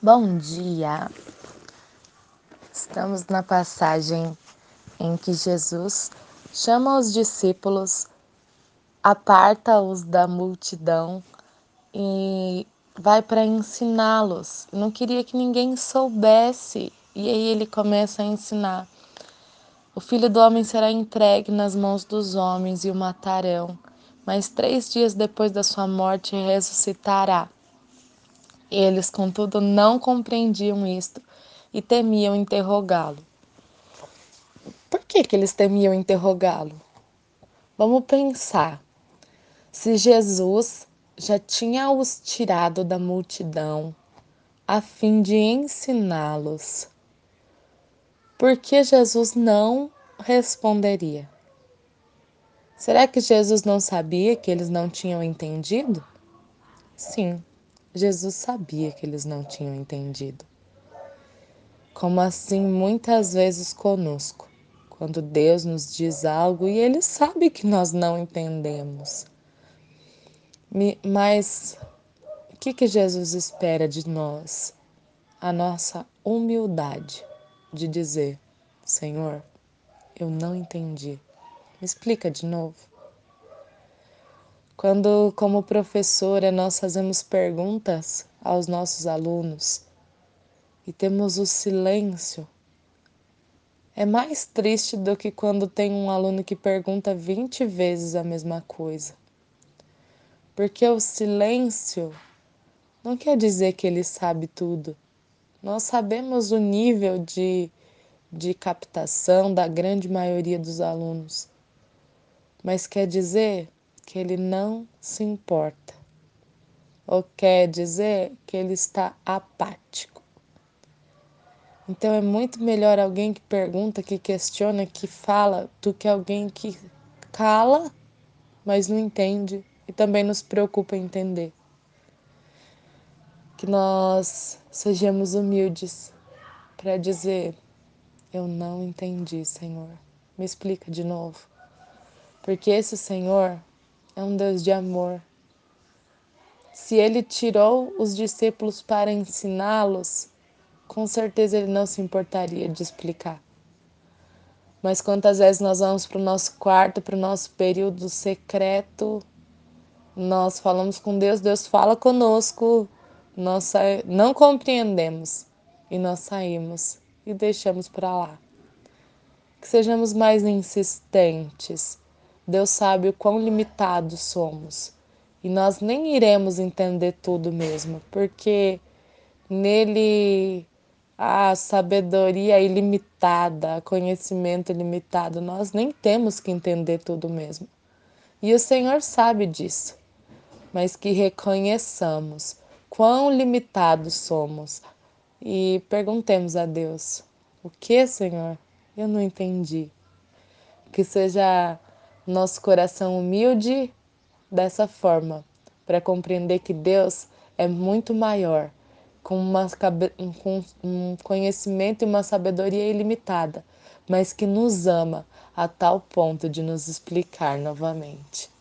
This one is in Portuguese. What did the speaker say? Bom dia! Estamos na passagem em que Jesus chama os discípulos, aparta-os da multidão e vai para ensiná-los. Não queria que ninguém soubesse, e aí ele começa a ensinar. O filho do homem será entregue nas mãos dos homens e o matarão, mas 3 dias depois da sua morte ressuscitará. Eles, contudo, não compreendiam isto e temiam interrogá-lo. Por que eles temiam interrogá-lo? Vamos pensar. Se Jesus já tinha os tirado da multidão a fim de ensiná-los, por que Jesus não responderia? Será que Jesus não sabia que eles não tinham entendido? Sim. Jesus sabia que eles não tinham entendido. Como assim muitas vezes conosco, quando Deus nos diz algo e Ele sabe que nós não entendemos. Mas o que Jesus espera de nós? A nossa humildade de dizer, Senhor, eu não entendi. Me explica de novo. Quando, como professora, nós fazemos perguntas aos nossos alunos e temos o silêncio, é mais triste do que quando tem um aluno que pergunta 20 vezes a mesma coisa. Porque o silêncio não quer dizer que ele sabe tudo. Nós sabemos o nível de captação da grande maioria dos alunos, mas quer dizer que ele não se importa, ou quer dizer que ele está apático. Então é muito melhor alguém que pergunta, que questiona, que fala, do que alguém que cala, mas não entende e também nos preocupa em entender. Que nós sejamos humildes para dizer, eu não entendi, Senhor, me explica de novo. Porque esse Senhor é um Deus de amor. Se Ele tirou os discípulos para ensiná-los, com certeza Ele não se importaria de explicar. Mas quantas vezes nós vamos para o nosso quarto, para o nosso período secreto, nós falamos com Deus, Deus fala conosco, nós não compreendemos e nós saímos e deixamos para lá. Que sejamos mais insistentes. Deus sabe o quão limitados somos e nós nem iremos entender tudo mesmo, porque nele há sabedoria ilimitada, conhecimento ilimitado, nós nem temos que entender tudo mesmo. E o Senhor sabe disso, mas que reconheçamos quão limitados somos e perguntemos a Deus, o que, Senhor? Eu não entendi. Que seja nosso coração humilde dessa forma, para compreender que Deus é muito maior, com um conhecimento e uma sabedoria ilimitada, mas que nos ama a tal ponto de nos explicar novamente.